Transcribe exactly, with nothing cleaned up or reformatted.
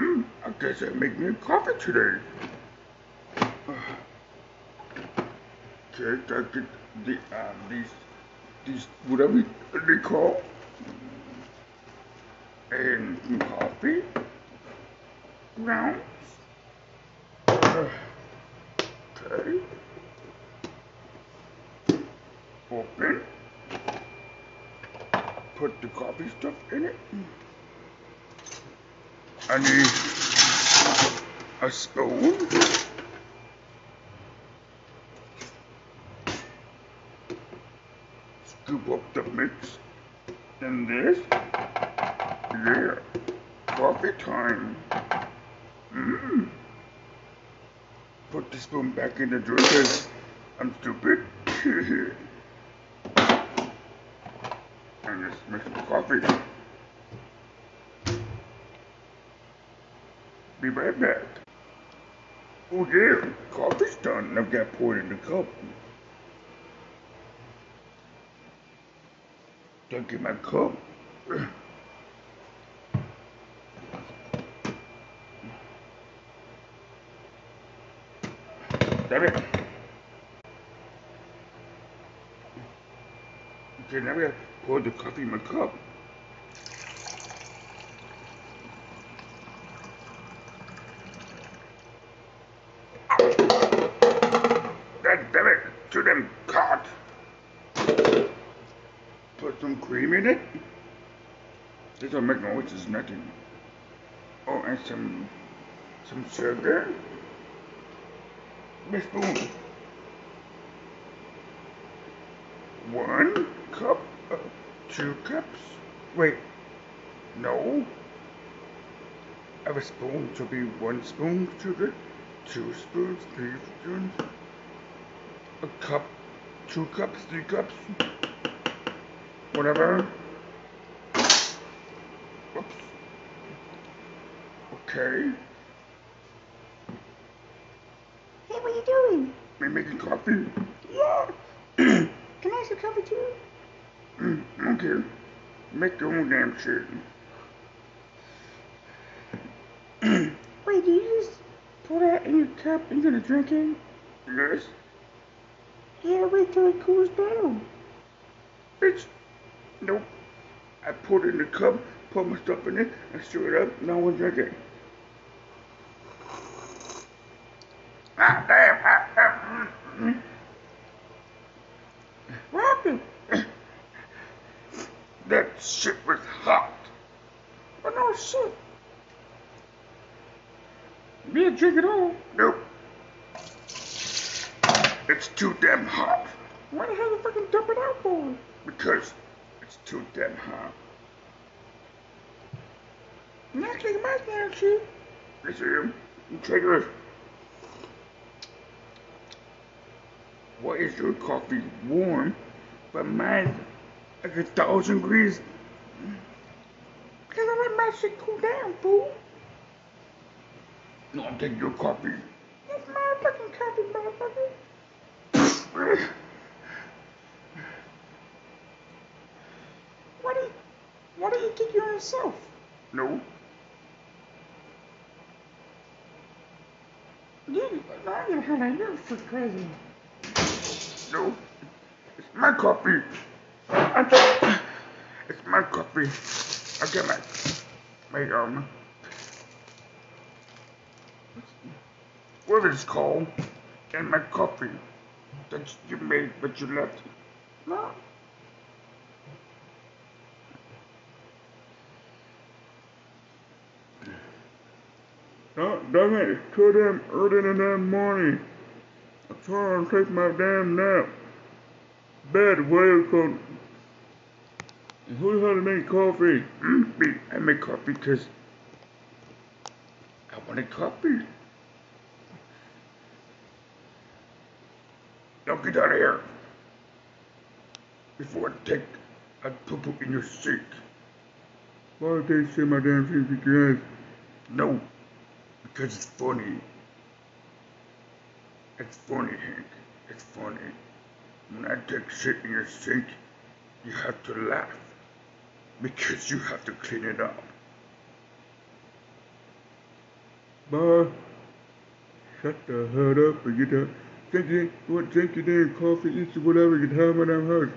Mm, I guess I'll make me coffee today. Okay, I get the, uh, these, these, whatever they call, and coffee grounds. Uh, okay. Open. Put the coffee stuff in it. I need a spoon. Scoop up the mix in this. Yeah, coffee time. Mm. Put the spoon back in the drink because I'm stupid. And just mix the coffee. Be right back. Oh yeah, coffee's done and I've got poured in the cup. Don't get my cup. Damn it. Okay, now we have poured the coffee in my cup. Damn it, to them caught. Put some cream in it. This will make noise, it's nothing. Oh, and some some sugar. My spoon. One cup, uh, two cups. Wait, no. I have a spoon to be one spoon sugar, two spoons, three spoons. A cup, two cups, three cups, whatever. Oops. Okay. Hey, what are you doing? I'm making coffee. Yeah. Can I have some coffee too? Mm, okay. Make your own damn shit. Wait, do you just pour that in your cup and you're gonna drink it? Yes. Yeah, wait till it cools down. Bitch, nope. I poured it in the cup, put my stuff in it, and stir it up, no one drink it. Ah, damn, ah, ah, mm-hmm. What happened? That shit was hot. But no shit. Me didn't drink it all. Nope. It's too damn hot. Why the hell you fucking dump it out for? Because it's too damn hot. Not taking my damn shit. Yes, you. You take it. Why is your coffee warm, but mine's like a thousand degrees? Because I let my shit cool down, fool. No, I'm taking your coffee. That's my fucking coffee, motherfucker. Why do you, why do you kick your own self? No. You, I don't know how I know for crazy. No. It's my coffee. I thought, it's my coffee. I got my, my, um, whatever it's called, and my coffee. That you made, but you left. No. No, damn it, it's too damn early in the damn morning. I'm trying to take my damn nap. Bed, whatever it's called. And who the hell made coffee? Mm-hmm. I made coffee because I wanted coffee. Now get out of here before I take a poo-poo in your sink. Why did they say my damn thing because? No, because it's funny. It's funny, Hank. It's funny. When I take shit in your sink, you have to laugh because you have to clean it up. Bye. Shut the hell up and get out. Drink your, drink your damn coffee, eat your whatever, get home when I'm hurt.